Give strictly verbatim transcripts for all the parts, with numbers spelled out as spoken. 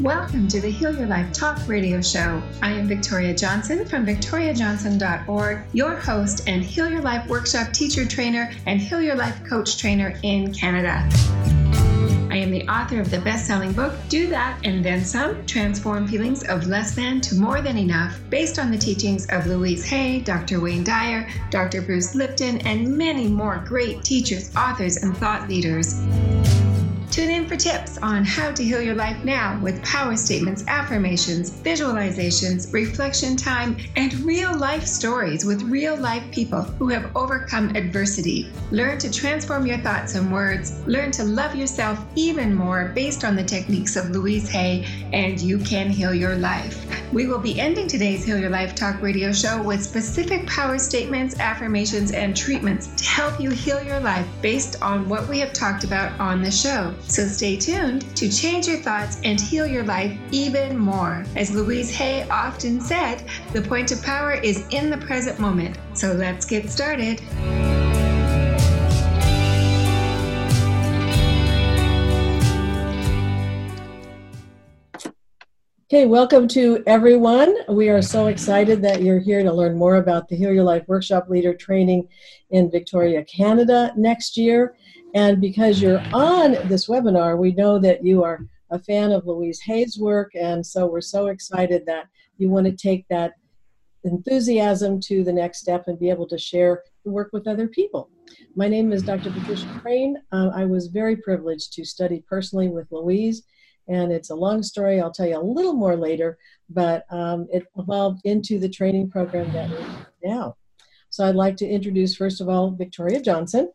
Welcome to the Heal Your Life Talk radio show. I am Victoria Johnson from victoria johnson dot org, your host and Heal Your Life workshop teacher trainer and Heal Your Life coach trainer in Canada. I am the author of the best-selling book, Do That and Then Some, Transform Feelings of Less Than to More Than Enough, based on the teachings of Louise Hay, Doctor Wayne Dyer, Doctor Bruce Lipton, and many more great teachers, authors, and thought leaders. Tune in for tips on how to heal your life now with power statements, affirmations, visualizations, reflection time, and real-life stories with real-life people who have overcome adversity. Learn to transform your thoughts and words. Learn to love yourself even more based on the techniques of Louise Hay, and you can heal your life. We will be ending today's Heal Your Life Talk radio show with specific power statements, affirmations, and treatments to help you heal your life based on what we have talked about on the show. So stay tuned to change your thoughts and heal your life even more. As Louise Hay often said, the point of power is in the present moment. So let's get started. Okay, welcome to everyone. We are so excited that you're here to learn more about the Heal Your Life Workshop Leader Training in Victoria, Canada next year. And because you're on this webinar, we know that you are a fan of Louise Hay's work, and so we're so excited that you want to take that enthusiasm to the next step and be able to share the work with other people. My name is Doctor Patricia Crane. Uh, I was very privileged to study personally with Louise, and it's a long story. I'll tell you a little more later, but um, it evolved into the training program that we're in now. So I'd like to introduce, first of all, Victoria Johnson.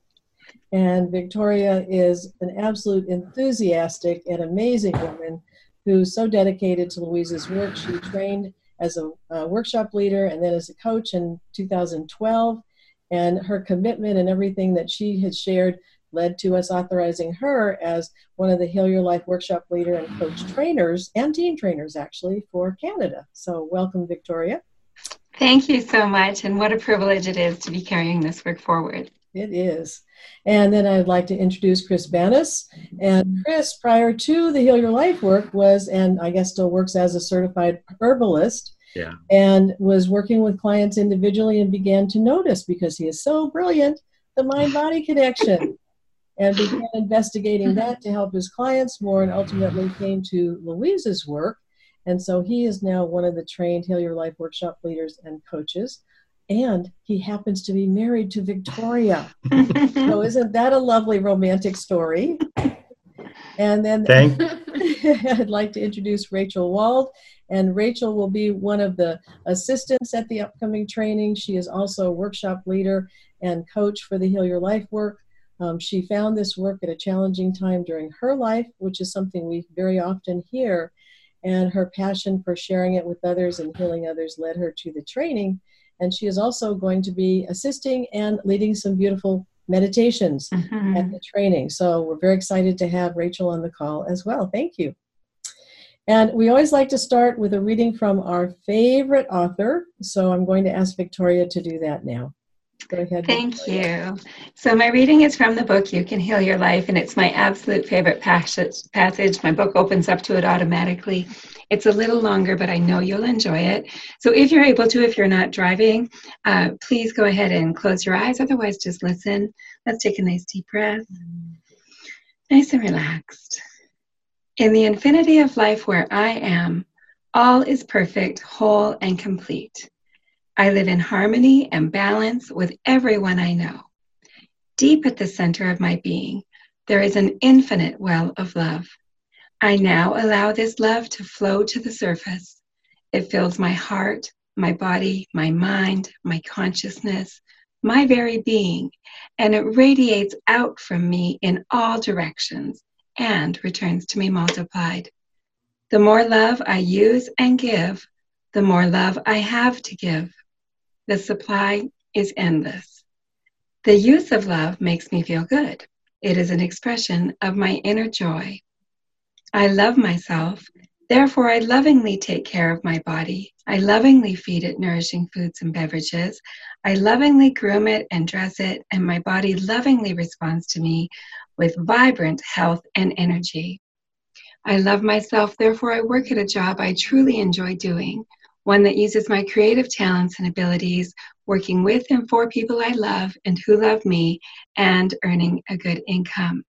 And Victoria is an absolute enthusiastic and amazing woman who's so dedicated to Louise's work. She trained as a uh, workshop leader and then as a coach in two thousand twelve. And her commitment and everything that she has shared led to us authorizing her as one of the Heal Your Life workshop leader and coach trainers and team trainers, actually, for Canada. So welcome, Victoria. Thank you so much. And what a privilege it is to be carrying this work forward. It is. And then I'd like to introduce Chris Banis. And Chris, prior to the Heal Your Life work, was, and I guess still works as, a certified herbalist. Yeah. And was working with clients individually and began to notice, because he is so brilliant, the mind-body connection. And began investigating that to help his clients more, and ultimately came to Louise's work. And so he is now one of the trained Heal Your Life workshop leaders and coaches. And he happens to be married to Victoria. So isn't that a lovely romantic story? And then Thank- I'd like to introduce Rachel Wald. And Rachel will be one of the assistants at the upcoming training. She is also a workshop leader and coach for the Heal Your Life work. Um, she found this work at a challenging time during her life, which is something we very often hear. And her passion for sharing it with others and healing others led her to the training. And she is also going to be assisting and leading some beautiful meditations mm-hmm. at the training. So we're very excited to have Rachel on the call as well. Thank you. And we always like to start with a reading from our favorite author. So I'm going to ask Victoria to do that now. Go ahead. Thank Victoria. you. So my reading is from the book, You Can Heal Your Life, and it's my absolute favorite passage. passage. My book opens up to it automatically. It's a little longer, but I know you'll enjoy it. So if you're able to, if you're not driving, uh, please go ahead and close your eyes. Otherwise, just listen. Let's take a nice deep breath. Nice and relaxed. In the infinity of life where I am, all is perfect, whole, and complete. I live in harmony and balance with everyone I know. Deep at the center of my being, there is an infinite well of love. I now allow this love to flow to the surface. It fills my heart, my body, my mind, my consciousness, my very being, and it radiates out from me in all directions and returns to me multiplied. The more love I use and give, the more love I have to give. The supply is endless. The use of love makes me feel good. It is an expression of my inner joy. I love myself, therefore I lovingly take care of my body. I lovingly feed it nourishing foods and beverages. I lovingly groom it and dress it, and my body lovingly responds to me with vibrant health and energy. I love myself, therefore I work at a job I truly enjoy doing, one that uses my creative talents and abilities, working with and for people I love and who love me, and earning a good income.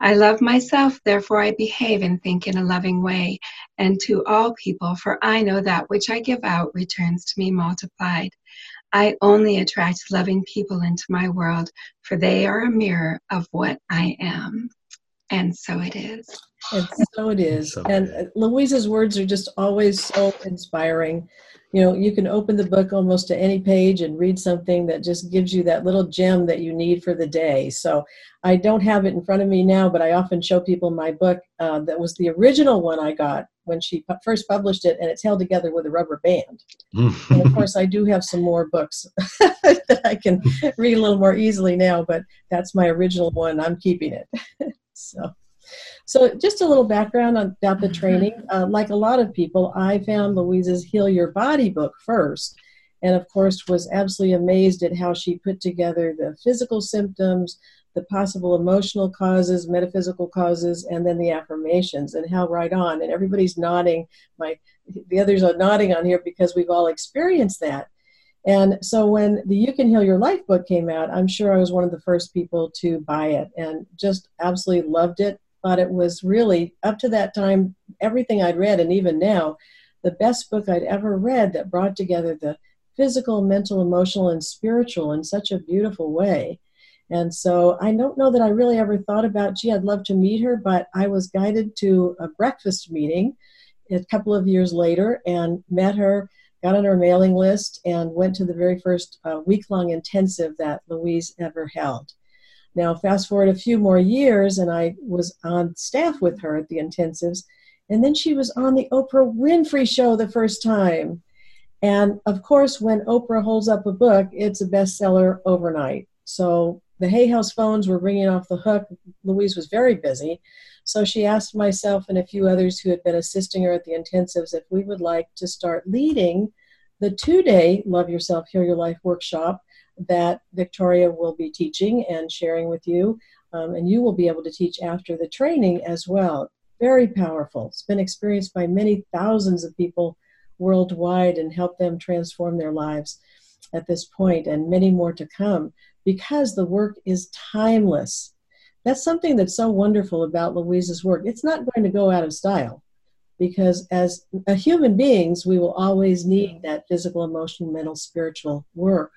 I love myself, therefore I behave and think in a loving way, and to all people, for I know that which I give out returns to me multiplied. I only attract loving people into my world, for they are a mirror of what I am. And so it is. And so it is. And Louise's words are just always so inspiring. You know, you can open the book almost to any page and read something that just gives you that little gem that you need for the day. So I don't have it in front of me now, but I often show people my book uh, that was the original one I got when she pu- first published it, and it's held together with a rubber band. And of course, I do have some more books that I can read a little more easily now, but that's my original one. I'm keeping it. so. So just a little background on, about the training. Uh, like a lot of people, I found Louise's Heal Your Body book first, and of course was absolutely amazed at how she put together the physical symptoms, the possible emotional causes, metaphysical causes, and then the affirmations, and how right on. And everybody's nodding. My, the others are nodding on here because we've all experienced that. And so when the You Can Heal Your Life book came out, I'm sure I was one of the first people to buy it and just absolutely loved it. Thought it was really, up to that time, everything I'd read, and even now, the best book I'd ever read that brought together the physical, mental, emotional, and spiritual in such a beautiful way. And so I don't know that I really ever thought about, gee, I'd love to meet her, but I was guided to a breakfast meeting a couple of years later and met her, got on her mailing list, and went to the very first uh, week-long intensive that Louise ever held. Now, fast forward a few more years, and I was on staff with her at the intensives, and then she was on the Oprah Winfrey show the first time. And, of course, when Oprah holds up a book, it's a bestseller overnight. So the Hay House phones were ringing off the hook. Louise was very busy, so she asked myself and a few others who had been assisting her at the intensives if we would like to start leading the two-day Love Yourself, Heal Your Life workshop that Victoria will be teaching and sharing with you, um, and you will be able to teach after the training as well. Very powerful. It's been experienced by many thousands of people worldwide and helped them transform their lives at this point, and many more to come, because the work is timeless. That's something that's so wonderful about Louise's work. It's not going to go out of style, because as a human beings, we will always need that physical, emotional, mental, spiritual work.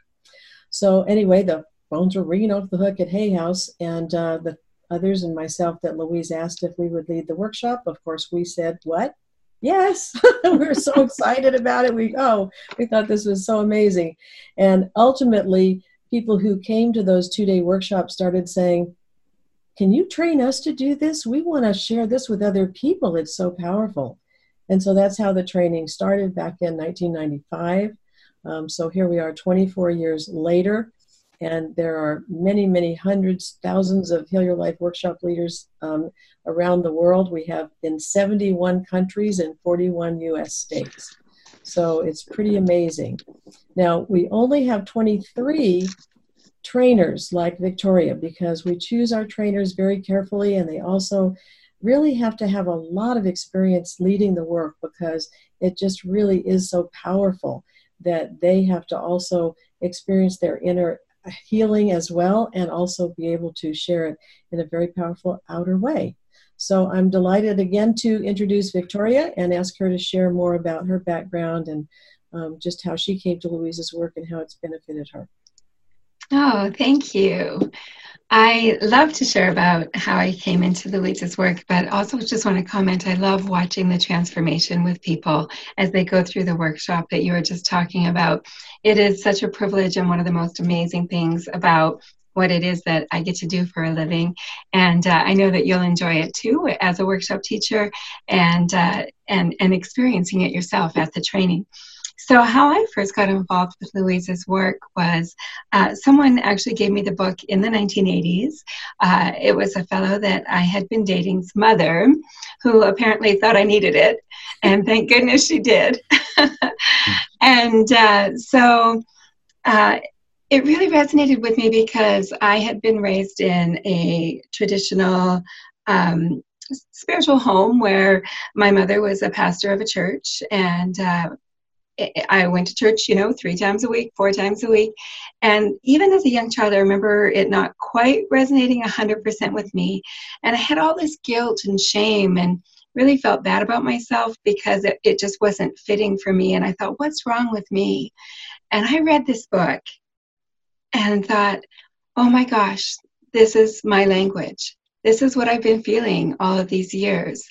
So anyway, the phones were ringing off the hook at Hay House, and uh, the others and myself that Louise asked if we would lead the workshop. Of course, we said, what? Yes. We were so excited about it. We, oh, we thought this was so amazing. And ultimately, people who came to those two-day workshops started saying, can you train us to do this? We want to share this with other people. It's so powerful. And so that's how the training started back in nineteen ninety-five. Um, so here we are twenty-four years later, and there are many, many hundreds, thousands of Heal Your Life workshop leaders um, around the world. We have in seventy-one countries and forty-one U S states. So it's pretty amazing. Now, we only have twenty-three trainers like Victoria, because we choose our trainers very carefully, and they also really have to have a lot of experience leading the work, because it just really is so powerful that they have to also experience their inner healing as well, and also be able to share it in a very powerful outer way. So I'm delighted again to introduce Victoria and ask her to share more about her background and um, just how she came to Louise's work and how it's benefited her. Oh, thank you. I love to share about how I came into Louise's work, but also just want to comment, I love watching the transformation with people as they go through the workshop that you were just talking about. It is such a privilege, and one of the most amazing things about what it is that I get to do for a living. And uh, I know that you'll enjoy it too as a workshop teacher, and, uh, and, and experiencing it yourself at the training. So how I first got involved with Louise's work was uh, someone actually gave me the book in the nineteen eighties. Uh, it was a fellow that I had been dating's mother, who apparently thought I needed it, and thank goodness she did. and uh, so uh, it really resonated with me, because I had been raised in a traditional um, spiritual home where my mother was a pastor of a church, and uh, I went to church, you know, three times a week, four times a week. And even as a young child, I remember it not quite resonating one hundred percent with me. And I had all this guilt and shame and really felt bad about myself because it, it just wasn't fitting for me. And I thought, what's wrong with me? And I read this book and thought, oh my gosh, this is my language. This is what I've been feeling all of these years.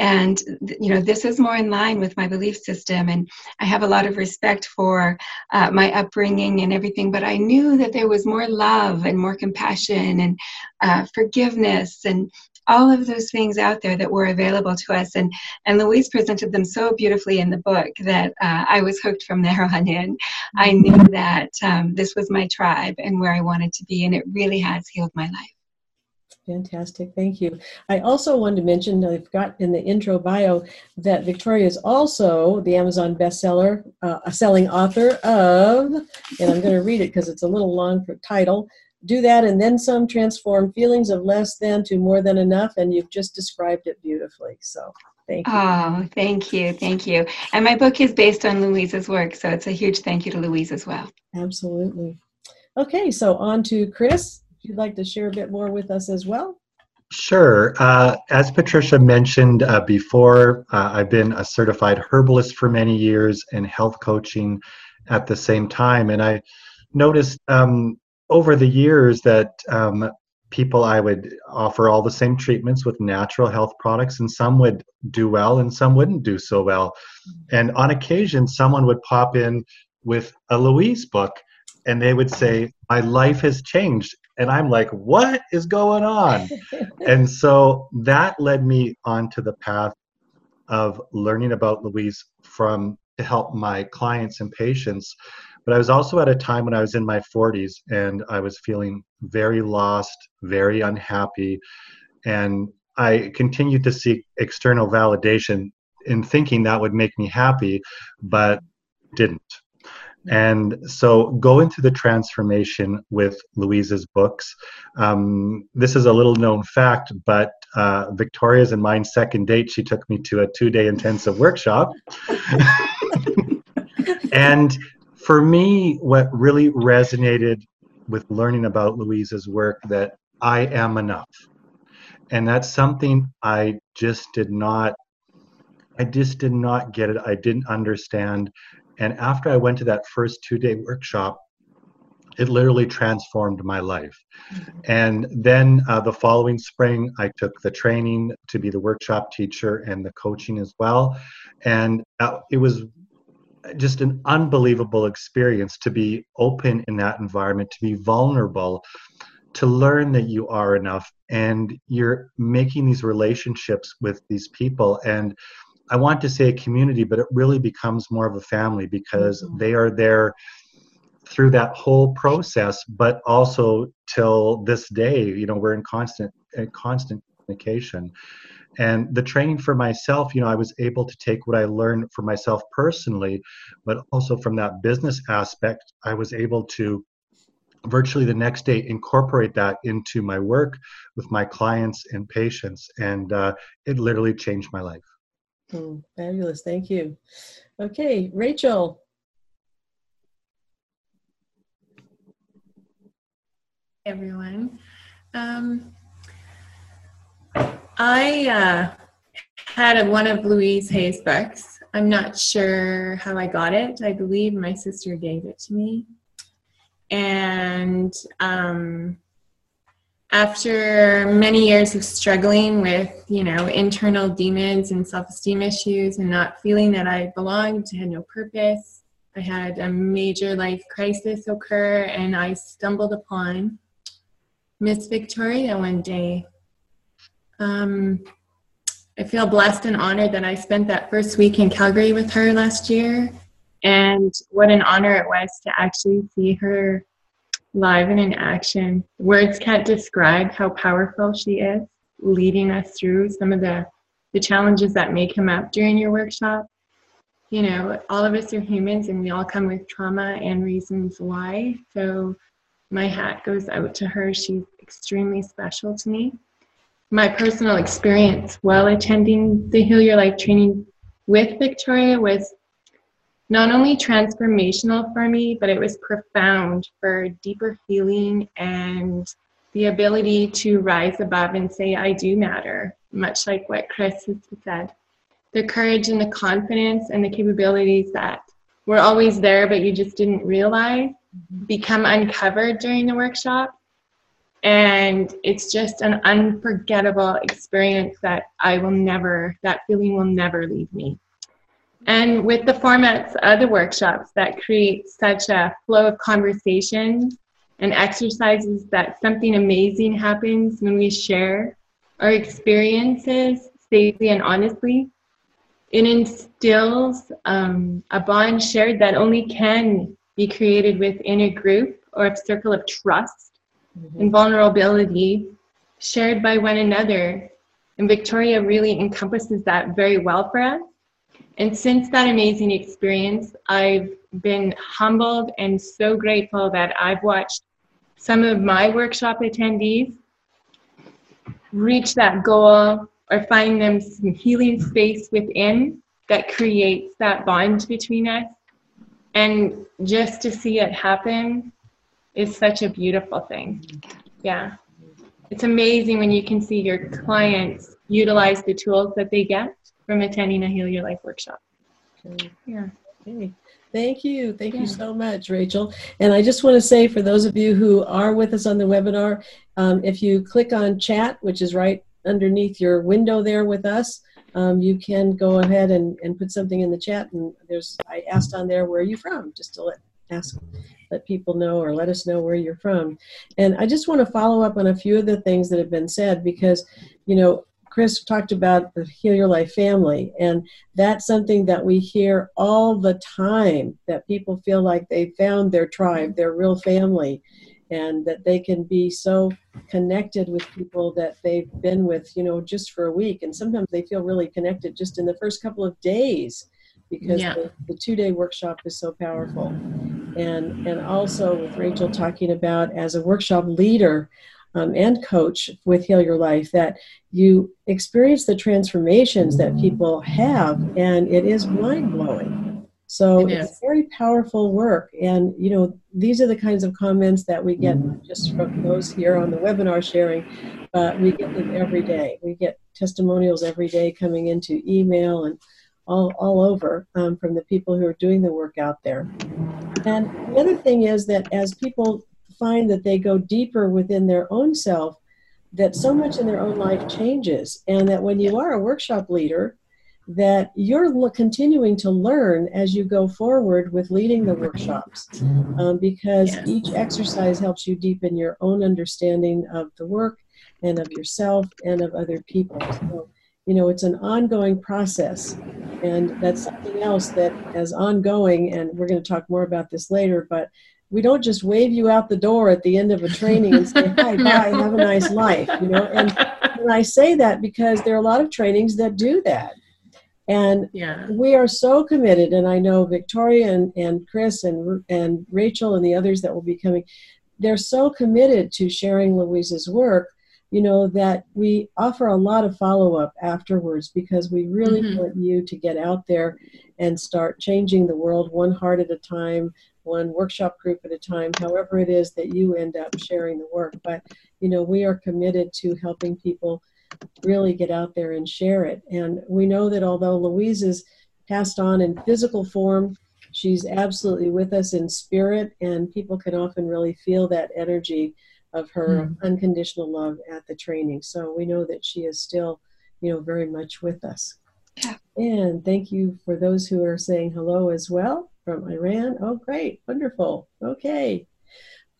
And, you know, this is more in line with my belief system. And I have a lot of respect for uh, my upbringing and everything, but I knew that there was more love and more compassion and uh, forgiveness and all of those things out there that were available to us. And, and Louise presented them so beautifully in the book that uh, I was hooked from there on in. I knew that um, this was my tribe and where I wanted to be, and it really has healed my life. Fantastic. Thank you. I also wanted to mention, I've got in the intro bio, that Victoria is also the Amazon bestseller, uh, a selling author of, and I'm going to read it because it's a little long for title, Do That and Then Some, Transform Feelings of Less Than to More Than Enough, and you've just described it beautifully. So thank you. Oh, thank you. Thank you. And my book is based on Louise's work, so it's a huge thank you to Louise as well. Absolutely. Okay, so on to Chris. You'd like to share a bit more with us as well? Sure. Uh, as Patricia mentioned uh, before, uh, I've been a certified herbalist for many years and health coaching at the same time. And I noticed um, over the years that um, people, I would offer all the same treatments with natural health products, and some would do well and some wouldn't do so well. And on occasion, someone would pop in with a Louise book and they would say, my life has changed. And I'm like, what is going on? And so that led me onto the path of learning about Louise from to help my clients and patients. But I was also at a time when I was in my forties and I was feeling very lost, very unhappy. And I continued to seek external validation in thinking that would make me happy, but didn't. And so going through the transformation with Louise's books, um, this is a little known fact, but uh, Victoria's and mine's second date, she took me to a two-day intensive workshop. And for me, what really resonated with learning about Louise's work, that I am enough. And that's something I just did not, I just did not get it. I didn't understand. And after I went to that first two-day workshop, it literally transformed my life. And then uh, the following spring, I took the training to be the workshop teacher and the coaching as well. And uh, it was just an unbelievable experience to be open in that environment, to be vulnerable, to learn that you are enough. And you're making these relationships with these people. And I want to say a community, but it really becomes more of a family because mm-hmm. they are there through that whole process, but also till this day, you know, we're in constant, in constant communication. And the training for myself, you know, I was able to take what I learned for myself personally, but also from that business aspect, I was able to virtually the next day incorporate that into my work with my clients and patients. And uh, it literally changed my life. Mm, fabulous. Thank you. Okay, Rachel. Hey, everyone. Um, I uh, had a, one of Louise Hay's books. I'm not sure how I got it. I believe my sister gave it to me. And um, after many years of struggling with, you know, internal demons and self-esteem issues and not feeling that I belonged, had no purpose, I had a major life crisis occur, and I stumbled upon Miss Victoria one day. Um, I feel blessed and honored that I spent that first week in Calgary with her last year, and what an honor it was to actually see her live and in action. Words can't describe how powerful she is, leading us through some of the, the challenges that may come up during your workshop. You know, all of us are humans and we all come with trauma and reasons why. So my hat goes out to her. She's extremely special to me. my personal experience while attending the Heal Your Life training with Victoria was not only transformational for me, but it was profound for deeper healing and the ability to rise above and say, I do matter, much like what Chris has said. The courage and the confidence and the capabilities that were always there, but you just didn't realize, become uncovered during the workshop. And it's just an unforgettable experience that I will never, that feeling will never leave me. And with the formats of the workshops that create such a flow of conversation and exercises that something amazing happens when we share our experiences safely and honestly, it instills um, a bond shared that only can be created within a group or a circle of trust mm-hmm. and vulnerability shared by one another. And Victoria really encompasses that very well for us. And since that amazing experience, I've been humbled and so grateful that I've watched some of my workshop attendees reach that goal or find them some healing space within that creates that bond between us. And just to see it happen is such a beautiful thing. Yeah. It's amazing when you can see your clients utilize the tools that they get from attending a Heal Your Life workshop. Okay. Yeah. Okay. Thank you. Thank yeah. you so much, Rachel. And I just want to say for those of you who are with us on the webinar, um, if you click on chat, which is right underneath your window there with us, um, you can go ahead and, and put something in the chat. And there's, I asked on there, where are you from? Just to let, ask, let people know or let us know where you're from. And I just want to follow up on a few of the things that have been said because, you know, Chris talked about the Heal Your Life family, and that's something that we hear all the time, that people feel like they found their tribe, their real family, and that they can be so connected with people that they've been with, you know, just for a week. And sometimes they feel really connected just in the first couple of days because yeah. the, the two-day workshop is so powerful. And, and also with Rachel talking about as a workshop leader, Um, and coach with Heal Your Life, that you experience the transformations that people have, and it is mind-blowing. So it is. It's very powerful work, and you know, these are the kinds of comments that we get not just from those here on the webinar sharing, but we get them every day. We get testimonials every day coming into email and all, all over um, from the people who are doing the work out there. And the other thing is that as people find that they go deeper within their own self, that so much in their own life changes, and that when you are a workshop leader, that you're continuing to learn as you go forward with leading the workshops, um, because yes. each exercise helps you deepen your own understanding of the work and of yourself and of other people. So, you know, it's an ongoing process, and that's something else that is ongoing, and we're going to talk more about this later, but we don't just wave you out the door at the end of a training and say, hi, bye, have a nice life, you know. And, and I say that because there are a lot of trainings that do that. And yeah. we are so committed, and I know Victoria and, and Chris and, and Rachel and the others that will be coming, they're so committed to sharing Louise's work, you know, that we offer a lot of follow-up afterwards because we really mm-hmm. want you to get out there and start changing the world one heart at a time, one workshop group at a time, however it is that you end up sharing the work. But, you know, we are committed to helping people really get out there and share it. And we know that although Louise is passed on in physical form, she's absolutely with us in spirit, and people can often really feel that energy of her mm. unconditional love at the training. So we know that she is still, you know, very much with us. Yeah. And thank you for those who are saying hello as well. From Iran. Oh, great. Wonderful. Okay.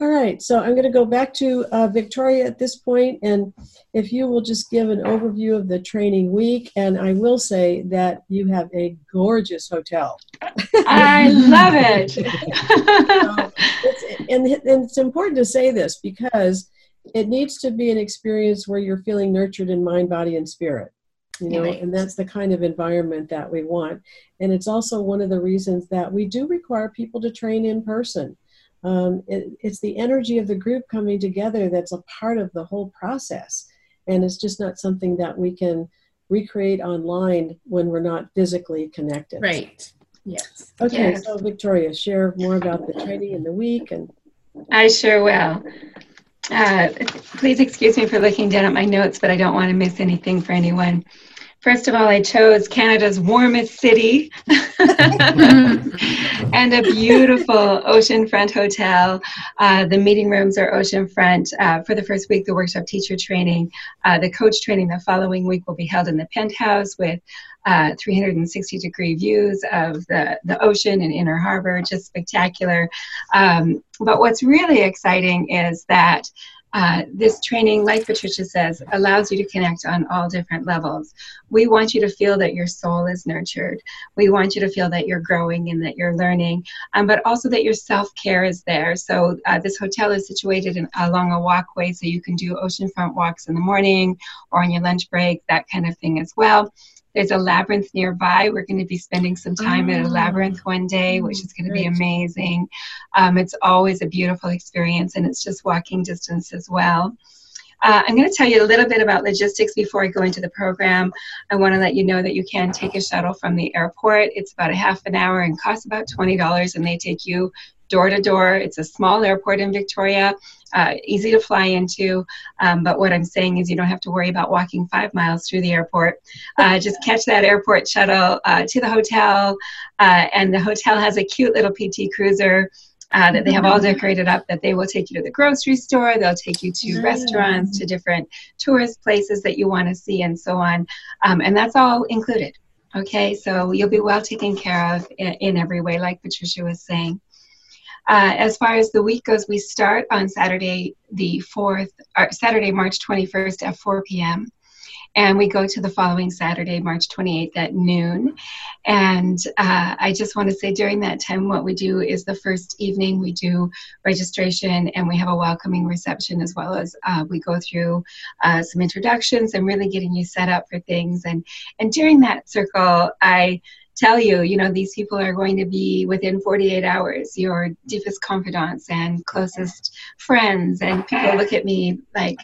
All right. So I'm going to go back to uh, Victoria at this point, and if you will just give an overview of the training week. And I will say that you have a gorgeous hotel. I love it. So it's, and, and it's important to say this because it needs to be an experience where you're feeling nurtured in mind, body, and spirit. You know, and that's the kind of environment that we want. And it's also one of the reasons that we do require people to train in person. Um, it, it's the energy of the group coming together that's a part of the whole process. And it's just not something that we can recreate online when we're not physically connected. Right. Yes. Okay. Yes. So Victoria, share more about the training in the week. And I sure will. Uh, please excuse me for looking down at my notes, but I don't want to miss anything for anyone. First of all, I chose Canada's warmest city and a beautiful oceanfront hotel. Uh, the meeting rooms are oceanfront. Uh, for the first week, the workshop teacher training, uh, the coach training the following week will be held in the penthouse with uh, three sixty degree views of the, the ocean and Inner Harbor, just spectacular. Um, but what's really exciting is that Uh, this training, like Patricia says, allows you to connect on all different levels. We want you to feel that your soul is nurtured. We want you to feel that you're growing and that you're learning, um, but also that your self-care is there. So uh, this hotel is situated in, along a walkway, so you can do oceanfront walks in the morning or on your lunch break, that kind of thing as well. There's a labyrinth nearby. We're going to be spending some time oh. at a labyrinth one day, which is going to be amazing. Um, it's always a beautiful experience, and it's just walking distance as well. Uh, I'm going to tell you a little bit about logistics before I go into the program. I want to let you know that you can take a shuttle from the airport. It's about a half an hour and costs about twenty dollars, and they take you door to door. It's a small airport in Victoria, uh, easy to fly into, um, but what I'm saying is you don't have to worry about walking five miles through the airport. Uh, just catch that airport shuttle uh, to the hotel, uh, and the hotel has a cute little P T Cruiser Uh, that they have all decorated up, that they will take you to the grocery store, they'll take you to restaurants, to different tourist places that you want to see, and so on. Um, and that's all included, okay? So you'll be well taken care of in, in every way, like Patricia was saying. Uh, as far as the week goes, we start on Saturday, the fourth, or Saturday, March twenty-first at four p.m., and we go to the following Saturday, March twenty-eighth at noon. And uh, I just want to say during that time, what we do is the first evening we do registration and we have a welcoming reception, as well as uh, we go through uh, some introductions and really getting you set up for things. And, and during that circle, I tell you, you know, these people are going to be within forty-eight hours, your deepest confidants and closest friends. And people look at me like,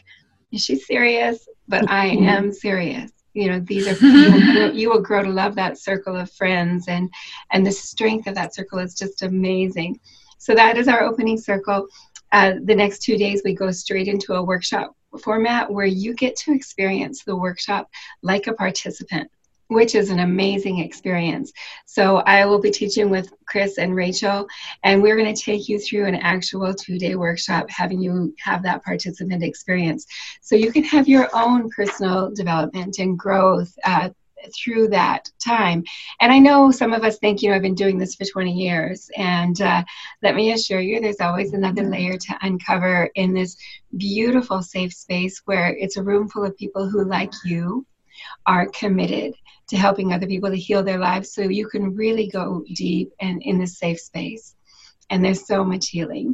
is she serious? But I am serious. You know, these are you will, grow, you will grow to love that circle of friends, and and the strength of that circle is just amazing. So that is our opening circle. Uh, the next two days we go straight into a workshop format where you get to experience the workshop like a participant, which is an amazing experience. So I will be teaching with Chris and Rachel, and we're going to take you through an actual two-day workshop, having you have that participant experience. So you can have your own personal development and growth uh, through that time. And I know some of us think, you know, I've been doing this for twenty years, and uh, let me assure you, there's always another layer to uncover in this beautiful safe space where it's a room full of people who, like you, are committed to helping other people to heal their lives, so you can really go deep and in this safe space. And there's so much healing.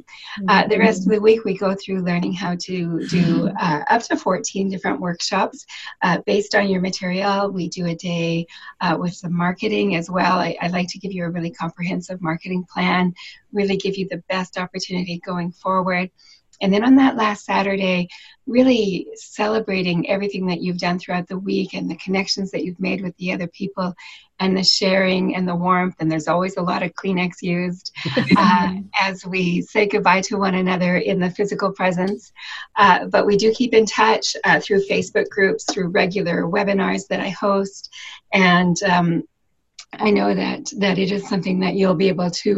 Uh, the rest of the week, we go through learning how to do uh, up to fourteen different workshops uh, based on your material. We do a day uh, with some marketing as well. I, I like to give you a really comprehensive marketing plan, really give you the best opportunity going forward. And then on that last Saturday, really celebrating everything that you've done throughout the week and the connections that you've made with the other people and the sharing and the warmth. And there's always a lot of Kleenex used uh, as we say goodbye to one another in the physical presence. Uh, but we do keep in touch uh, through Facebook groups, through regular webinars that I host. And um, I know that that it is something that you'll be able to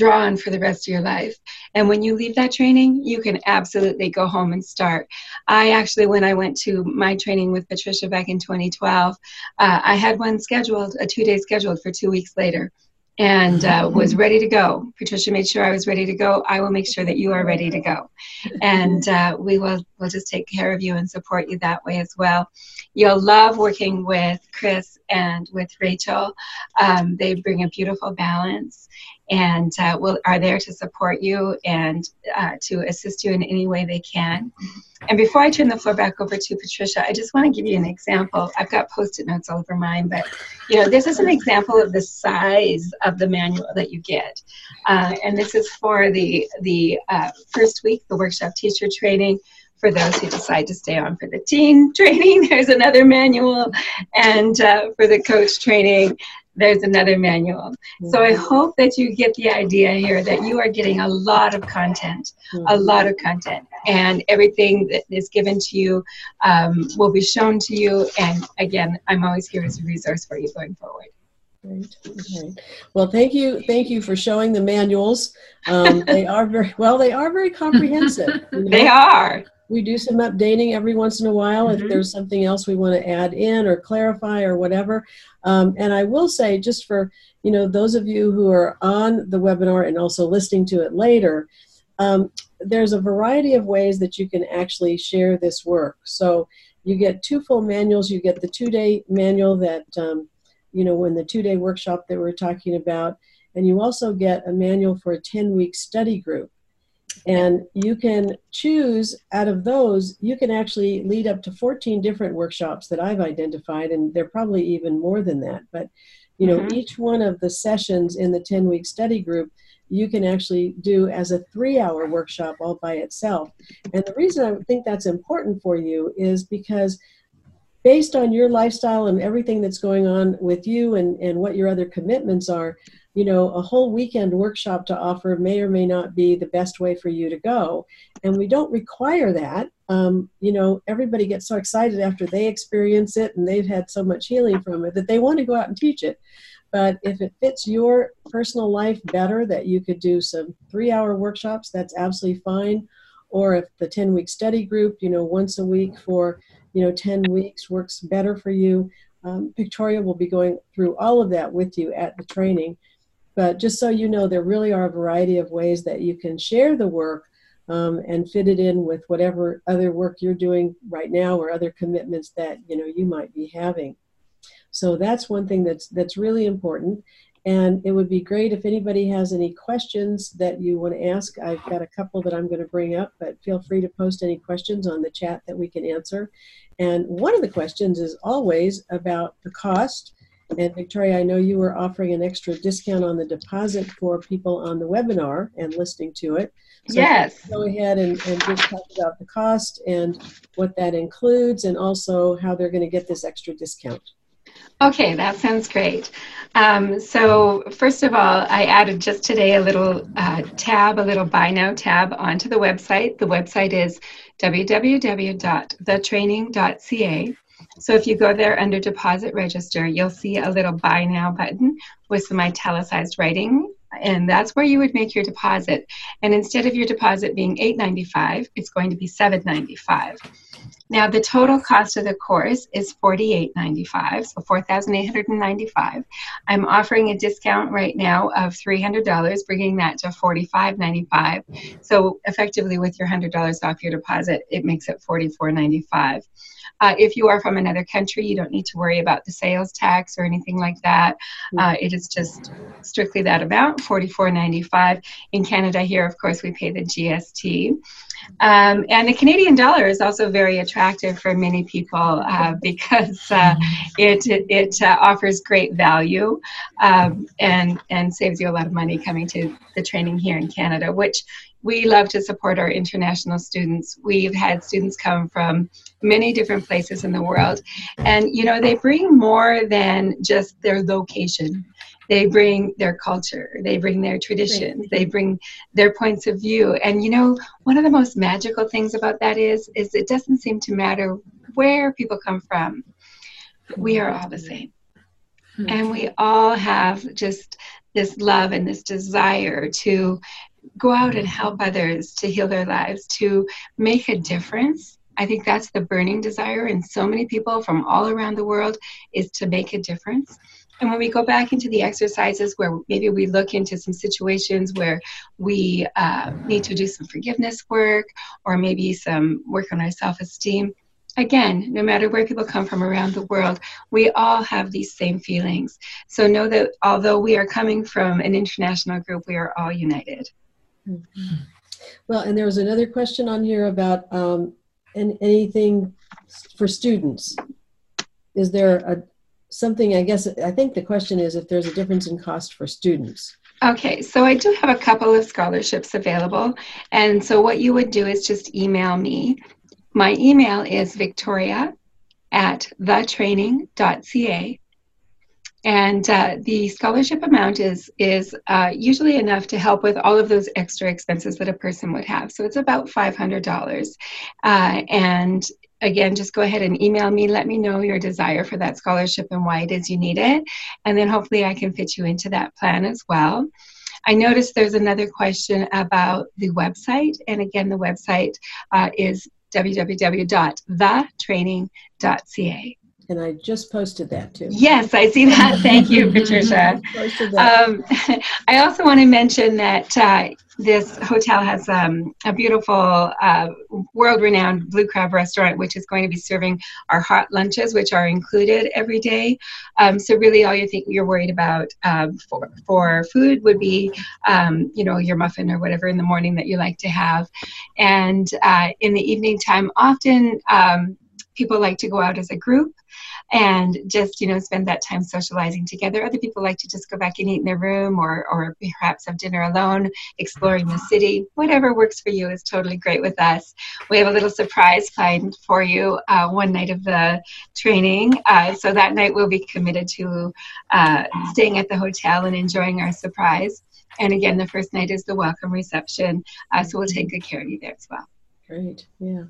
draw on for the rest of your life. And when you leave that training, you can absolutely go home and start. I actually, when I went to my training with Patricia back in twenty twelve, uh, I had one scheduled, a two-day scheduled for two weeks later, and uh, was ready to go. Patricia made sure I was ready to go. I will make sure that you are ready to go. And uh, we will we'll just take care of you and support you that way as well. You'll love working with Chris and with Rachel. Um, they bring a beautiful balance and uh, will, are there to support you and uh, to assist you in any way they can. And before I turn the floor back over to Patricia, I just want to give you an example. I've got Post-it notes all over mine, but you know, this is an example of the size of the manual that you get. Uh, and this is for the, the uh, first week, the workshop teacher training. For those who decide to stay on for the team training, there's another manual. And uh, for the coach training, there's another manual. Mm-hmm. So I hope that you get the idea here that you are getting a lot of content, mm-hmm. a lot of content. And everything that is given to you um, will be shown to you. And again, I'm always here as a resource for you going forward. Great. Okay. Well, thank you. Thank you for showing the manuals. Um, they are very, well, they are very comprehensive. You know? They are. We do some updating every once in a while mm-hmm. if there's something else we want to add in or clarify or whatever. Um, and I will say, just for, you know, those of you who are on the webinar and also listening to it later, um, there's a variety of ways that you can actually share this work. So you get two full manuals. You get the two-day manual that, um, you know, when the two-day workshop that we're talking about, and you also get a manual for a ten-week study group. And you can choose out of those, you can actually lead up to fourteen different workshops that I've identified, and they're probably even more than that. But, you know, mm-hmm. each one of the sessions in the ten-week study group, you can actually do as a three-hour workshop all by itself. And the reason I think that's important for you is because based on your lifestyle and everything that's going on with you and, and what your other commitments are, you know, a whole weekend workshop to offer may or may not be the best way for you to go. And we don't require that. Um, you know, everybody gets so excited after they experience it and they've had so much healing from it that they want to go out and teach it. But if it fits your personal life better, that you could do some three-hour workshops, that's absolutely fine. Or if the ten-week study group, you know, once a week for, you know, ten weeks works better for you. Um, Victoria will be going through all of that with you at the training. But just so you know, there really are a variety of ways that you can share the work um, and fit it in with whatever other work you're doing right now or other commitments that, you know, you might be having. So that's one thing that's that's really important. And it would be great if anybody has any questions that you want to ask. I've got a couple that I'm going to bring up, but feel free to post any questions on the chat that we can answer. And one of the questions is always about the cost. And Victoria, I know you were offering an extra discount on the deposit for people on the webinar and listening to it. So yes. Go ahead and, and just talk about the cost and what that includes and also how they're going to get this extra discount. Okay, that sounds great. Um, so first of all, I added just today a little uh, tab, a little buy now tab onto the website. The website is w w w dot the training dot c a. So if you go there under deposit register, you'll see a little buy now button with some italicized writing, and that's where you would make your deposit. And instead of your deposit being eight ninety-five, it's going to be seven ninety-five. Now the total cost of the course is forty-eight ninety-five, so four thousand eight hundred ninety-five dollars. I'm offering a discount right now of three hundred dollars, bringing that to forty-five ninety-five. So effectively with your one hundred dollars off your deposit, it makes it forty-four ninety-five. Uh, if you are from another country, you don't need to worry about the sales tax or anything like that. Uh, it is just strictly that amount, forty-four ninety-five. In Canada here, of course, we pay the G S T. Um, and the Canadian dollar is also very attractive for many people uh, because uh, it, it, it uh, offers great value um, and, and saves you a lot of money coming to the training here in Canada, which we love to support our international students. We've had students come from many different places in the world. And, you know, they bring more than just their location. They bring their culture, they bring their traditions, they bring their points of view. And, you know, one of the most magical things about that is, is it doesn't seem to matter where people come from. We are all the same. And we all have just this love and this desire to go out and help others, to heal their lives, to make a difference. I think that's the burning desire in so many people from all around the world, is to make a difference. And when we go back into the exercises where maybe we look into some situations where we uh, need to do some forgiveness work or maybe some work on our self-esteem, again, no matter where people come from around the world, we all have these same feelings. So know that although we are coming from an international group, we are all united. Mm-hmm. Well, and there was another question on here about um, and anything for students. Is there a something, I guess, I think the question is if there's a difference in cost for students. Okay, so I do have a couple of scholarships available. And so what you would do is just email me My email is victoria at the training dot c a. And uh, the scholarship amount is, is uh, usually enough to help with all of those extra expenses that a person would have. So it's about five hundred dollars. Uh, and again, just go ahead and email me. Let me know your desire for that scholarship and why it is you need it. And then hopefully I can fit you into that plan as well. I noticed there's another question about the website. And again, the website uh, is w w w dot the training dot c a. And I just posted that too. Yes, I see that. Thank you, Patricia. Um, I also want to mention that uh, this hotel has um, a beautiful uh, world-renowned Blue Crab restaurant, which is going to be serving our hot lunches, which are included every day. Um, so really all you think you're worried about um, for, for food would be, um, you know, your muffin or whatever in the morning that you like to have. And uh, in the evening time, often um, people like to go out as a group and just, you know, spend that time socializing together. Other people like to just go back and eat in their room, or, or perhaps have dinner alone, exploring the city. Whatever works for you is totally great with us. We have a little surprise planned for you uh, one night of the training. Uh, so that night we'll be committed to uh, staying at the hotel and enjoying our surprise. And again, the first night is the welcome reception. Uh, so we'll take good care of you there as well. Great. Yeah.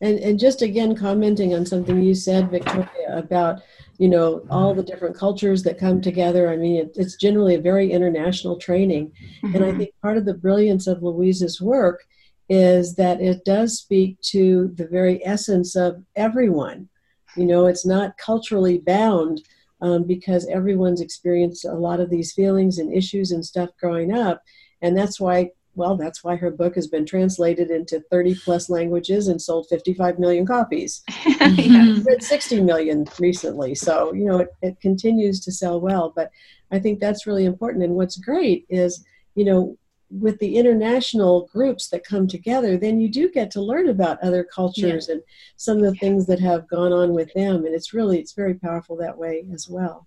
And and just again, commenting on something you said, Victoria, about, you know, all the different cultures that come together. I mean, it, it's generally a very international training. Mm-hmm. And I think part of the brilliance of Louise's work is that it does speak to the very essence of everyone. You know, it's not culturally bound um, because everyone's experienced a lot of these feelings and issues and stuff growing up. And that's why Well, that's why her book has been translated into thirty plus languages and sold fifty-five million copies. Yeah. Read sixty million recently. So, you know, it, it continues to sell well. But I think that's really important. And what's great is, you know, with the international groups that come together, then you do get to learn about other cultures yeah. and some of the yeah. things that have gone on with them. And it's really, it's very powerful that way as well.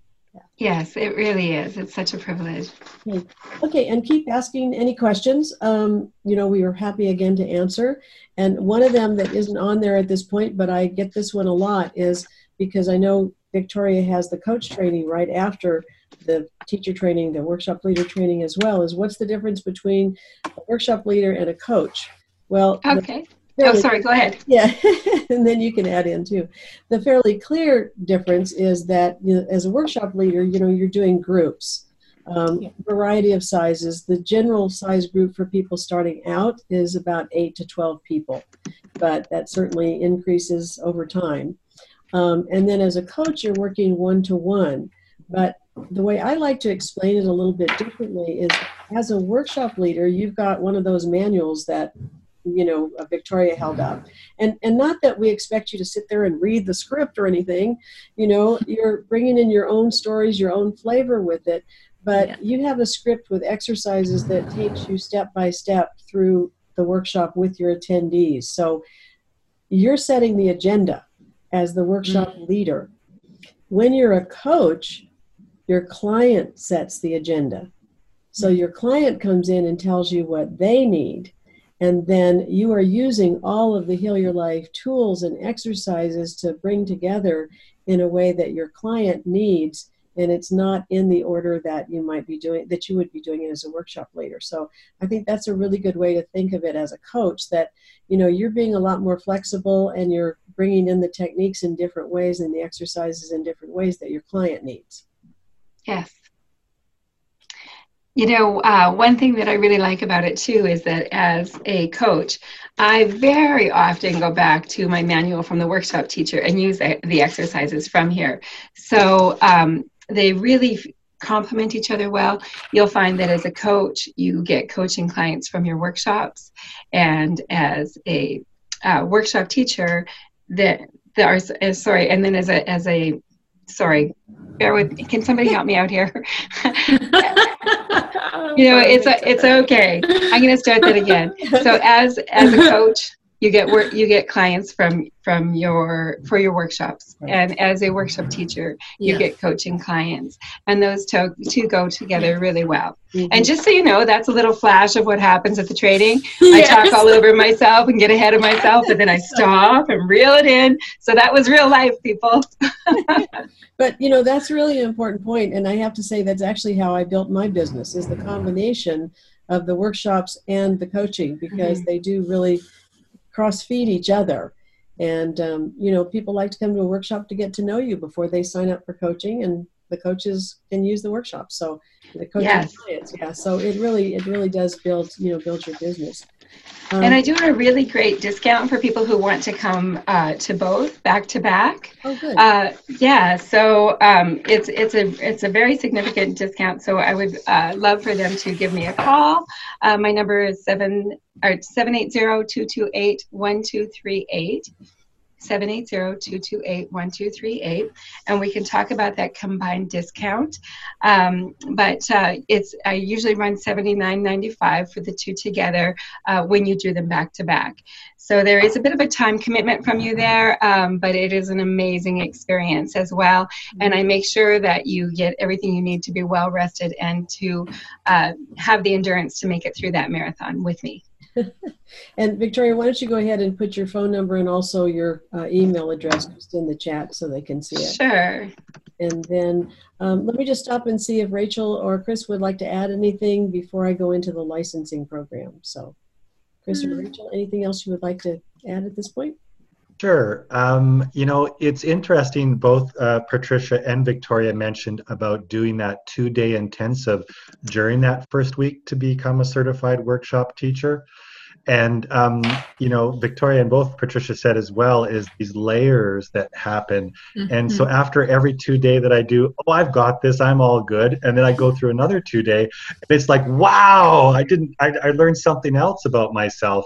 Yes, it really is. It's such a privilege. Okay, okay and keep asking any questions. Um, you know, we are happy again to answer. And one of them that isn't on there at this point, but I get this one a lot, is because I know Victoria has the coach training right after the teacher training, the workshop leader training as well, is what's the difference between a workshop leader and a coach? Well, okay. The- Oh, sorry, go ahead. Yeah, and then you can add in too. The fairly clear difference is that, you know, as a workshop leader, you know, you're doing groups, um, yeah. variety of sizes. The general size group for people starting out is about eight to twelve people, but that certainly increases over time. Um, and then as a coach, you're working one-to-one. But the way I like to explain it a little bit differently is as a workshop leader, you've got one of those manuals that you know, Victoria held up. And and not that we expect you to sit there and read the script or anything, you know, you're bringing in your own stories, your own flavor with it, but yeah. you have a script with exercises that takes you step by step through the workshop with your attendees. So you're setting the agenda as the workshop mm-hmm. leader. When you're a coach, your client sets the agenda. So your client comes in and tells you what they need. And then you are using all of the Heal Your Life tools and exercises to bring together in a way that your client needs. And it's not in the order that you might be doing, that you would be doing it as a workshop leader. So I think that's a really good way to think of it as a coach, that, you know, you're being a lot more flexible and you're bringing in the techniques in different ways and the exercises in different ways that your client needs. Yes. You know, uh, one thing that I really like about it, too, is that as a coach, I very often go back to my manual from the workshop teacher and use the exercises from here. So um, they really complement each other well. You'll find that as a coach, you get coaching clients from your workshops. And as a uh, workshop teacher, that there are, uh, sorry, and then as a, as a, sorry, bear with me. Can somebody help me out here? You know, it's a, it's okay. I'm going to start that again. So as as a coach, you get work, you get clients from from your for your workshops, and as a workshop teacher, you yeah. get coaching clients, and those to, two go together really well. Mm-hmm. And just so you know, that's a little flash of what happens at the training. Yes. I talk all over myself and get ahead of myself, and then I stop and reel it in. So that was real life, people. But you know, that's really an important point, and I have to say that's actually how I built my business, is the combination of the workshops and the coaching, because mm-hmm. they do really cross-feed each other. And, um, you know, people like to come to a workshop to get to know you before they sign up for coaching, and the coaches can use the workshop. So the coaching yes. clients, yeah. So it really, it really does build, you know, build your business. Um, and I do a really great discount for people who want to come uh, to both back to back. Oh, good. Uh, yeah, so um, it's it's a it's a very significant discount. So I would uh, love for them to give me a call. Uh, my number is seven or seven eight zero two two eight one two three eight. seven eight zero, two two eight, one two three eight, and we can talk about that combined discount. Um, but uh, it's I usually run seventy-nine ninety-five for the two together uh, when you do them back to back. So there is a bit of a time commitment from you there, um, but it is an amazing experience as well. Mm-hmm. And I make sure that you get everything you need to be well rested and to uh, have the endurance to make it through that marathon with me. And Victoria, why don't you go ahead and put your phone number and also your uh, email address just in the chat so they can see it. Sure. And then um, let me just stop and see if Rachel or Chris would like to add anything before I go into the licensing program. So, Chris mm-hmm. or Rachel, anything else you would like to add at this point? Sure. Um, you know, it's interesting, both uh, Patricia and Victoria mentioned about doing that two-day intensive during that first week to become a certified workshop teacher. And, um, you know, Victoria and both Patricia said as well is these layers that happen. Mm-hmm. And so after every two day that I do, oh, I've got this, I'm all good. And then I go through another two day and it's like, wow, I didn't, I, I learned something else about myself.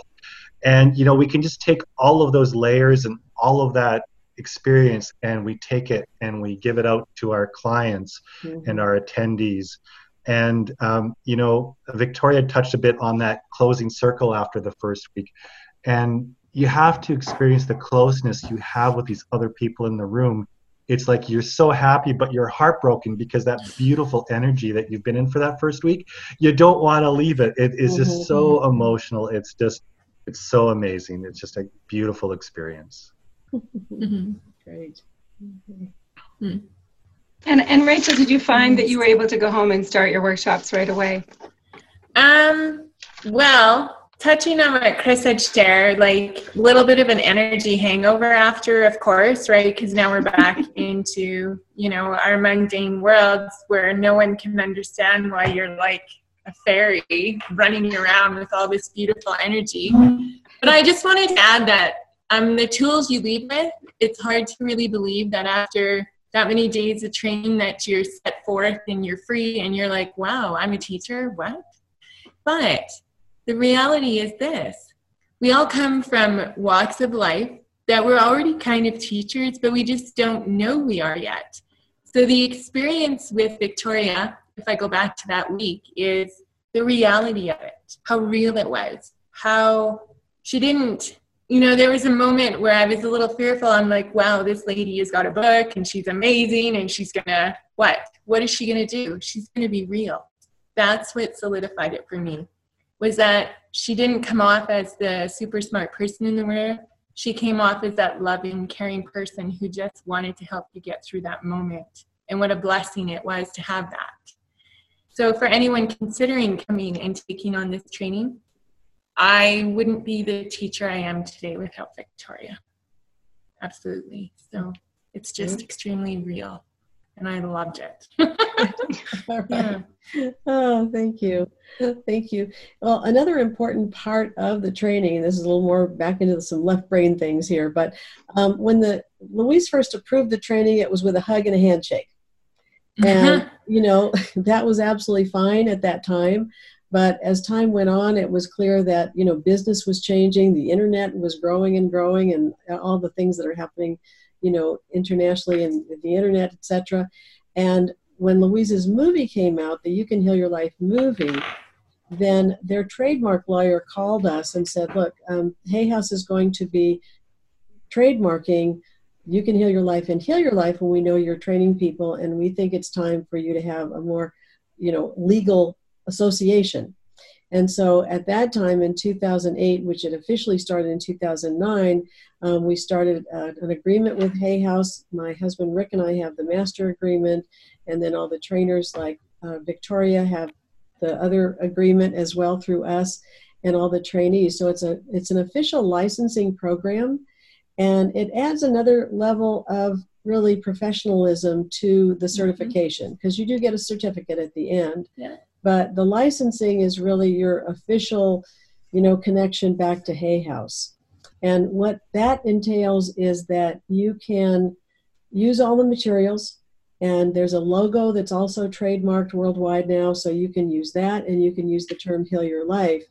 And, you know, we can just take all of those layers and all of that experience and we take it and we give it out to our clients mm-hmm. and our attendees. And, um, you know, Victoria touched a bit on that closing circle after the first week. And you have to experience the closeness you have with these other people in the room. It's like you're so happy, but you're heartbroken because that beautiful energy that you've been in for that first week, you don't want to leave it. It is mm-hmm. just so emotional. It's just It's so amazing. It's just a beautiful experience. Mm-hmm. Great. Mm-hmm. Mm. And and Rachel, did you find that you were able to go home and start your workshops right away? Um. Well, touching on what Chris had shared, like a little bit of an energy hangover after, of course, right? Because now we're back into, you know, our mundane worlds where no one can understand why you're like a fairy running around with all this beautiful energy. But I just wanted to add that um, the tools you leave with, it's hard to really believe that after that many days of training that you're set forth and you're free and you're like, wow, I'm a teacher, what? But the reality is this. We all come from walks of life that we're already kind of teachers, but we just don't know we are yet. So the experience with Victoria, if I go back to that week, is the reality of it, how real it was, how she didn't, you know, there was a moment where I was a little fearful. I'm like, wow, this lady has got a book and she's amazing and she's going to, what? What is she going to do? She's going to be real. That's what solidified it for me, was that she didn't come off as the super smart person in the room. She came off as that loving, caring person who just wanted to help you get through that moment. And what a blessing it was to have that. So for anyone considering coming and taking on this training, I wouldn't be the teacher I am today without Victoria. Absolutely. So it's just extremely real. And I loved it. Yeah. Oh, thank you. Thank you. Well, another important part of the training, this is a little more back into some left brain things here, but um, when the Louise first approved the training, it was with a hug and a handshake. And, you know, that was absolutely fine at that time. But as time went on, it was clear that, you know, business was changing. The internet was growing and growing and all the things that are happening, you know, internationally and with the internet, et cetera. And when Louise's movie came out, the You Can Heal Your Life movie, then their trademark lawyer called us and said, look, um, Hay House is going to be trademarking You Can Heal Your Life and Heal Your Life when we know you're training people, and we think it's time for you to have a more, you know, legal association. And so at that time in two thousand eight, which it officially started in two thousand nine, um, we started uh, an agreement with Hay House. My husband Rick and I have the master agreement, and then all the trainers like uh, Victoria have the other agreement as well through us, and all the trainees. So it's a it's an official licensing program, and it adds another level of really professionalism to the certification, because mm-hmm. you do get a certificate at the end. Yeah. But the licensing is really your official, you know, connection back to Hay House. And what that entails is that you can use all the materials, and there's a logo that's also trademarked worldwide now, so you can use that, and you can use the term Heal Your Life.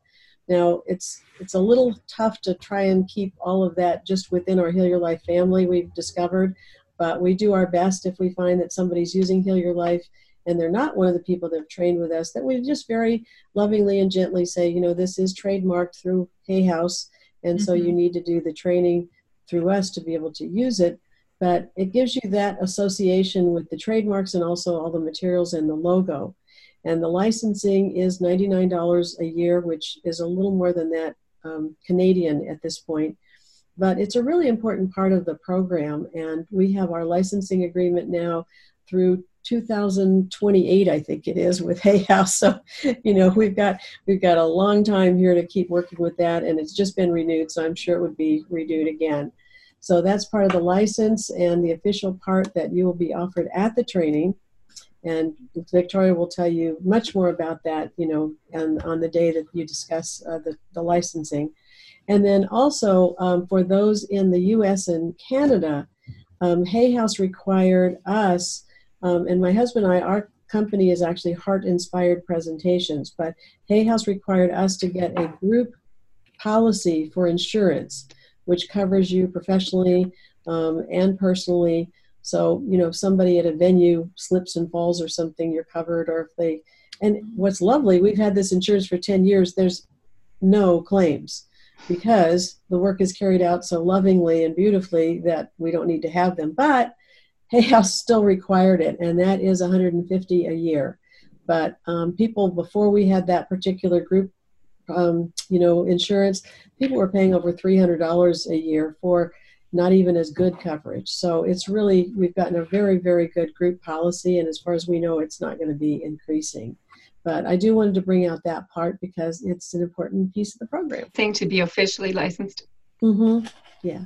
Now, it's it's a little tough to try and keep all of that just within our Heal Your Life family, we've discovered, but we do our best if we find that somebody's using Heal Your Life and they're not one of the people that have trained with us, that we just very lovingly and gently say, you know, this is trademarked through Hay House, and mm-hmm. so you need to do the training through us to be able to use it. But it gives you that association with the trademarks and also all the materials and the logo. And the licensing is ninety-nine dollars a year, which is a little more than that um, Canadian at this point. But it's a really important part of the program, and we have our licensing agreement now through two thousand twenty-eight, I think it is, with Hay House. So, you know, we've got we've got a long time here to keep working with that, and it's just been renewed, so I'm sure it would be renewed again. So that's part of the license and the official part that you will be offered at the training. And Victoria will tell you much more about that, you know, and on the day that you discuss uh, the, the licensing. And then also um, for those in the U S and Canada, um, Hay House required us, um, and my husband and I, our company is actually Heart Inspired Presentations, but Hay House required us to get a group policy for insurance, which covers you professionally um, and personally. So, you know, if somebody at a venue slips and falls or something, you're covered. Or if they, and what's lovely, we've had this insurance for ten years, there's no claims because the work is carried out so lovingly and beautifully that we don't need to have them. But Hay House still required it, and that is one hundred fifty dollars a year. But um, people, before we had that particular group, um, you know, insurance, people were paying over three hundred dollars a year for not even as good coverage. So it's really, we've gotten a very, very good group policy, and as far as we know, it's not going to be increasing. But I do wanted to bring out that part because it's an important piece of the program. Thing to be officially licensed. Mm-hmm. Yeah.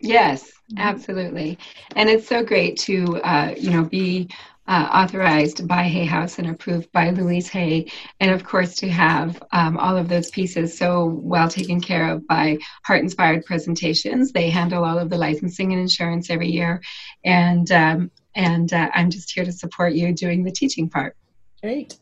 Yes, absolutely. And it's so great to, uh, you know, be uh, authorized by Hay House and approved by Louise Hay. And of course, to have um, all of those pieces so well taken care of by Heart Inspired Presentations. They handle all of the licensing and insurance every year. And, um, and uh, I'm just here to support you doing the teaching part. Great.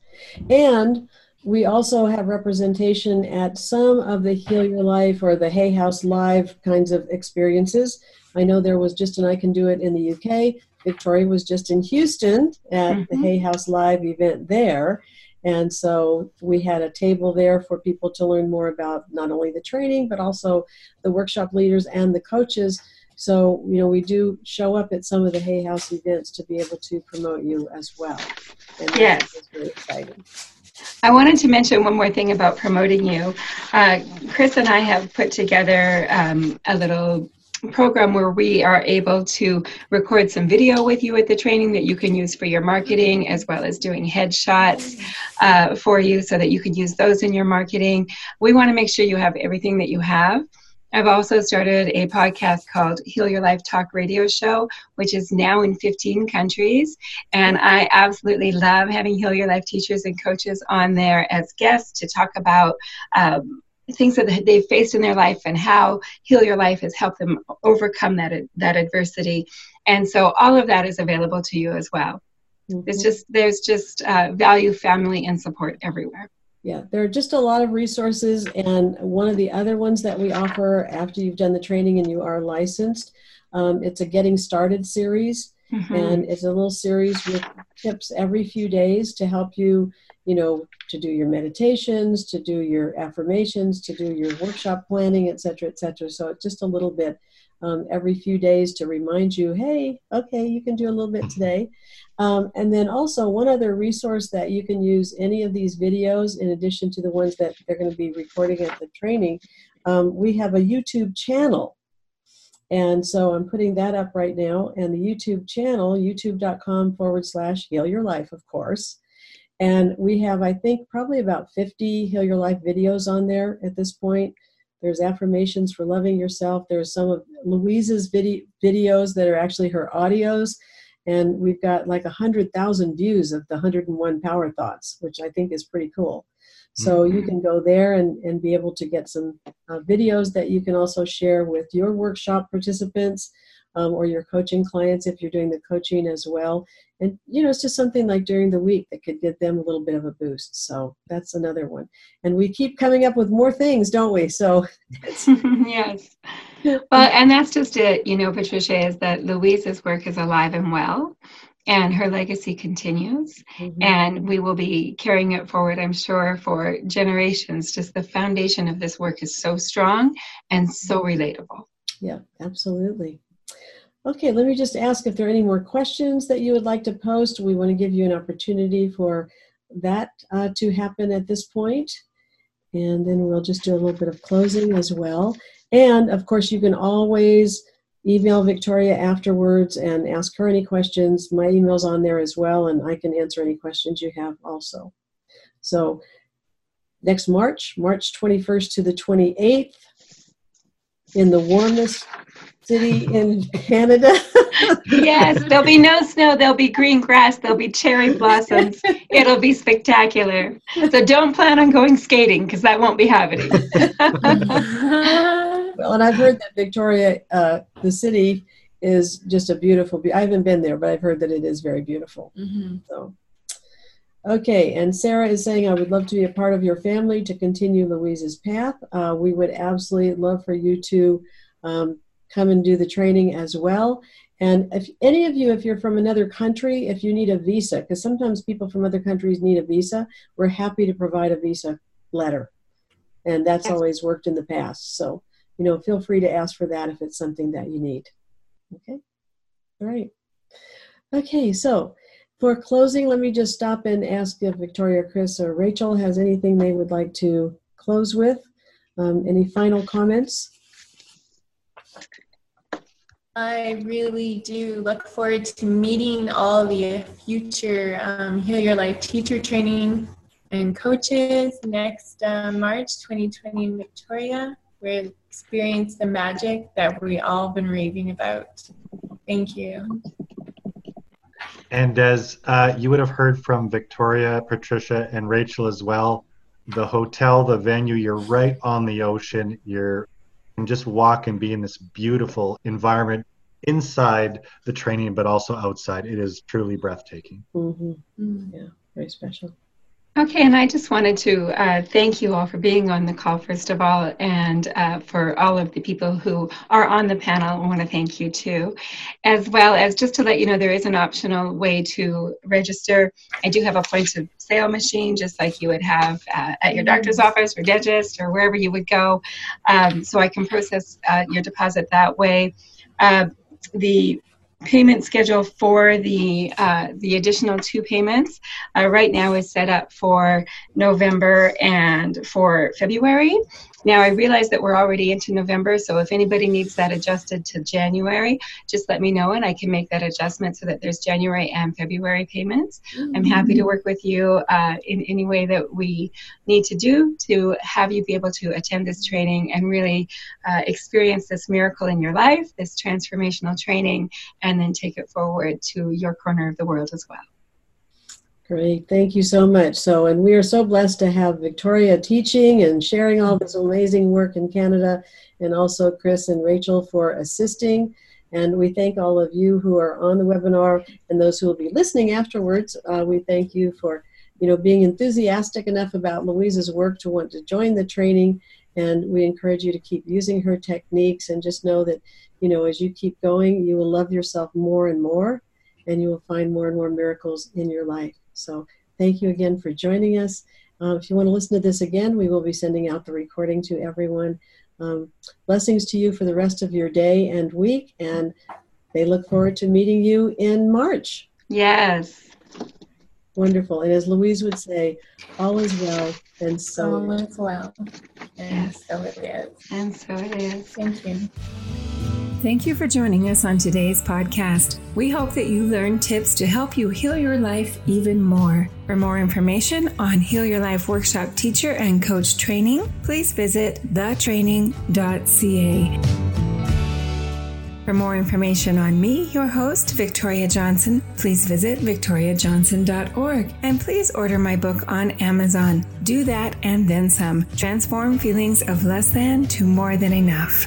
And we also have representation at some of the Heal Your Life or the Hay House Live kinds of experiences. I know there was just an I Can Do It in the U K. Victoria was just in Houston at mm-hmm. the Hay House Live event there. And so we had a table there for people to learn more about not only the training, but also the workshop leaders and the coaches. So, you know, we do show up at some of the Hay House events to be able to promote you as well. And yes. That's really exciting. I wanted to mention one more thing about promoting you. Uh, Chris and I have put together um, a little program where we are able to record some video with you at the training that you can use for your marketing, as well as doing headshots uh, for you so that you can use those in your marketing. We want to make sure you have everything that you have. I've also started a podcast called Heal Your Life Talk Radio Show, which is now in fifteen countries. And I absolutely love having Heal Your Life teachers and coaches on there as guests to talk about um, things that they've faced in their life and how Heal Your Life has helped them overcome that, that adversity. And so all of that is available to you as well. Mm-hmm. It's just, there's just uh, value, family, and support everywhere. Yeah, there are just a lot of resources, and one of the other ones that we offer after you've done the training and you are licensed, um, it's a Getting Started series, Mm-hmm. And it's a little series with tips every few days to help you, you know, to do your meditations, to do your affirmations, to do your workshop planning, et cetera, et cetera. So it's just a little bit um, every few days to remind you, hey, okay, you can do a little bit today. Um, and then also one other resource that you can use any of these videos, in addition to the ones that they're going to be recording at the training, um, we have a YouTube channel. And so I'm putting that up right now, and the YouTube channel, youtube.com forward slash Heal Your Life, of course. And we have, I think, probably about fifty Heal Your Life videos on there at this point. There's affirmations for loving yourself. There's some of Louise's video videos that are actually her audios. And we've got like one hundred thousand views of the one hundred and one Power Thoughts, which I think is pretty cool. So you can go there and, and be able to get some uh, videos that you can also share with your workshop participants um, or your coaching clients if you're doing the coaching as well. And, you know, it's just something like during the week that could give them a little bit of a boost. So that's another one. And we keep coming up with more things, don't we? So yes. Well, and that's just it, you know, Patricia, is that Louise's work is alive and well. And her legacy continues, mm-hmm. and we will be carrying it forward, I'm sure, for generations. Just the foundation of this work is so strong and so relatable. Yeah, absolutely. Okay, let me just ask if there are any more questions that you would like to post. We want to give you an opportunity for that uh, to happen at this point. And then we'll just do a little bit of closing as well. And, of course, you can always email Victoria afterwards and ask her any questions. My email's on there as well, and I can answer any questions you have also. So next March, March twenty-first to the twenty-eighth, in the warmest city in Canada. Yes, there'll be no snow, there'll be green grass, there'll be cherry blossoms. It'll be spectacular. So don't plan on going skating, because that won't be happening. Well, and I've heard that Victoria, uh, the city, is just a beautiful, be- I haven't been there, but I've heard that it is very beautiful. Mm-hmm. So, okay, and Sarah is saying, I would love to be a part of your family to continue Louise's path. Uh, we would absolutely love for you to um, come and do the training as well. And if any of you, if you're from another country, if you need a visa, because sometimes people from other countries need a visa, we're happy to provide a visa letter. And that's always worked in the past, so. You know, feel free to ask for that if it's something that you need. Okay? All right. Okay, so for closing, let me just stop and ask if Victoria, Chris, or Rachel has anything they would like to close with. Um, any final comments? I really do look forward to meeting all the future um, Heal Your Life teacher training and coaches next uh, March twenty twenty in Victoria. We'll experience the magic that we all been raving about. Thank you. And as uh, you would have heard from Victoria, Patricia, and Rachel as well, the hotel, the venue, you're right on the ocean. You're, you can just walk and be in this beautiful environment inside the training, but also outside. It is truly breathtaking. Mm-hmm. Mm-hmm. Yeah, very special. Okay, and I just wanted to uh, thank you all for being on the call, first of all, and uh, for all of the people who are on the panel. I want to thank you, too, as well as just to let you know there is an optional way to register. I do have a point-of-sale machine, just like you would have uh, at your doctor's office or dentist or wherever you would go, um, so I can process uh, your deposit that way. Uh, the payment schedule for the uh, the additional two payments uh, right now is set up for November and for February. Now I realize that we're already into November, so if anybody needs that adjusted to January, just let me know and I can make that adjustment so that there's January and February payments. Mm-hmm. I'm happy to work with you uh, in any way that we need to do to have you be able to attend this training and really uh, experience this miracle in your life, this transformational training, and then take it forward to your corner of the world as well. Great. Thank you so much. So, and we are so blessed to have Victoria teaching and sharing all this amazing work in Canada, and also Chris and Rachel for assisting. And we thank all of you who are on the webinar and those who will be listening afterwards. Uh, we thank you for, you know, being enthusiastic enough about Louise's work to want to join the training. And we encourage you to keep using her techniques and just know that, you know, as you keep going, you will love yourself more and more. and you will find more and more miracles in your life. So thank you again for joining us. Uh, if you want to listen to this again, we will be sending out the recording to everyone. Um, blessings to you for the rest of your day and week, and they look forward to meeting you in March. Yes. Wonderful. And as Louise would say, all is well, and so all is well, and yes. so it is. And so it is. Thank you. Thank you for joining us on today's podcast. We hope that you learned tips to help you heal your life even more. For more information on Heal Your Life Workshop Teacher and Coach Training, please visit the training dot c a. For more information on me, your host, Victoria Johnson, please visit victoria johnson dot org, and please order my book on Amazon, Do That and Then Some, Transform Feelings of Less Than to More Than Enough.